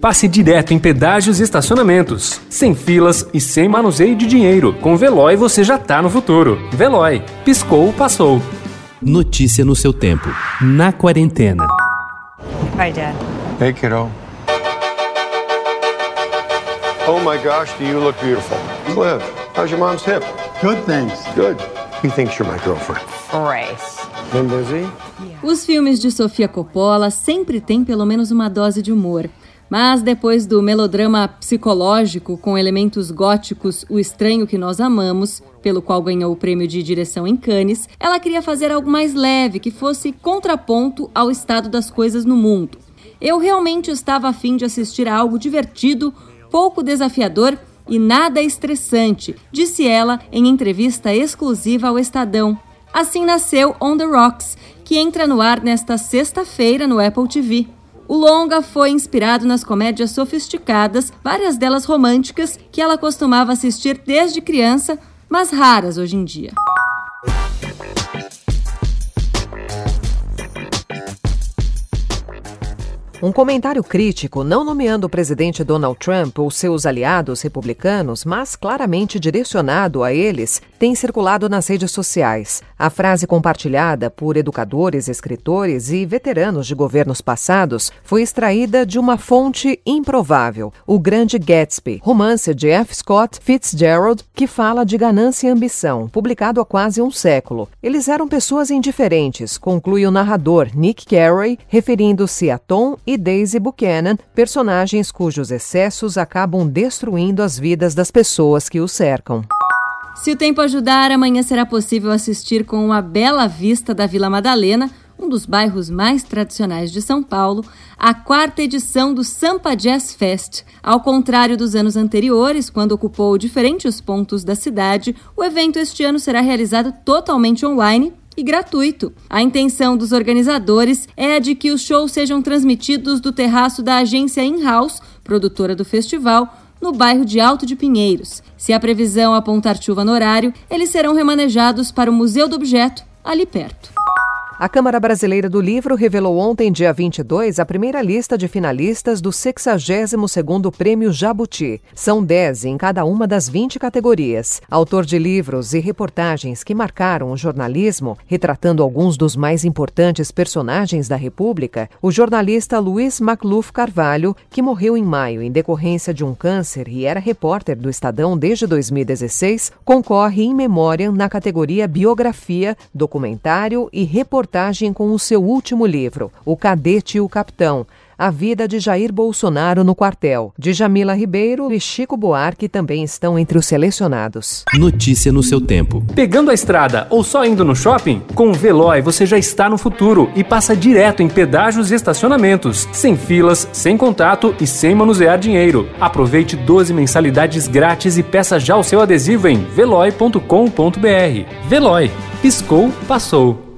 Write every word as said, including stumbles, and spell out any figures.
passe direto em pedágios e estacionamentos, sem filas e sem manuseio de dinheiro. Com Veloe você já tá no futuro. Veloe, piscou, passou. Notícia no seu tempo, na quarentena. Hi, Dad. Hey, kiddo. Oh my gosh, do you look beautiful. Cliff, how's your mom's hip? Good, thanks. Good. He thinks you're my girlfriend. Grace. Been busy? Os filmes de Sofia Coppola sempre têm pelo menos uma dose de humor. Mas depois do melodrama psicológico com elementos góticos O Estranho Que Nós Amamos, pelo qual ganhou o prêmio de direção em Cannes, ela queria fazer algo mais leve, que fosse contraponto ao estado das coisas no mundo. Eu realmente estava a fim de assistir a algo divertido, pouco desafiador e nada estressante, disse ela em entrevista exclusiva ao Estadão. Assim nasceu On The Rocks, que entra no ar nesta sexta-feira no Apple T V. O longa foi inspirado nas comédias sofisticadas, várias delas românticas, que ela costumava assistir desde criança, mas raras hoje em dia. Um comentário crítico, não nomeando o presidente Donald Trump ou seus aliados republicanos, mas claramente direcionado a eles, tem circulado nas redes sociais. A frase compartilhada por educadores, escritores e veteranos de governos passados foi extraída de uma fonte improvável, O Grande Gatsby, romance de F. Scott Fitzgerald, que fala de ganância e ambição, publicado há quase um século. Eles eram pessoas indiferentes, conclui o narrador Nick Carraway, referindo-se a Tom e Daisy Buchanan, personagens cujos excessos acabam destruindo as vidas das pessoas que os cercam. Se o tempo ajudar, amanhã será possível assistir com uma bela vista da Vila Madalena, um dos bairros mais tradicionais de São Paulo, a quarta edição do Sampa Jazz Fest. Ao contrário dos anos anteriores, quando ocupou diferentes pontos da cidade, o evento este ano será realizado totalmente online e gratuito. A intenção dos organizadores é a de que os shows sejam transmitidos do terraço da agência In-House, produtora do festival, no bairro de Alto de Pinheiros. Se a previsão apontar chuva no horário, eles serão remanejados para o Museu do Objeto, ali perto. A Câmara Brasileira do Livro revelou ontem, dia vinte e dois, a primeira lista de finalistas do sexagésimo segundo Prêmio Jabuti. São dez em cada uma das vinte categorias. Autor de livros e reportagens que marcaram o jornalismo, retratando alguns dos mais importantes personagens da República, o jornalista Luiz Macluf Carvalho, que morreu em maio em decorrência de um câncer e era repórter do Estadão desde dois mil e dezesseis, concorre em memória na categoria Biografia, Documentário e Reportagem com o seu último livro, O Cadete e o Capitão, a vida de Jair Bolsonaro no quartel. Djamila Ribeiro e Chico Buarque também estão entre os selecionados. Notícia no seu tempo. Pegando a estrada ou só indo no shopping? Com o Veloe você já está no futuro e passa direto em pedágios e estacionamentos, sem filas, sem contato e sem manusear dinheiro. Aproveite doze mensalidades grátis e peça já o seu adesivo em veloe ponto com ponto br. Veloe, piscou, passou.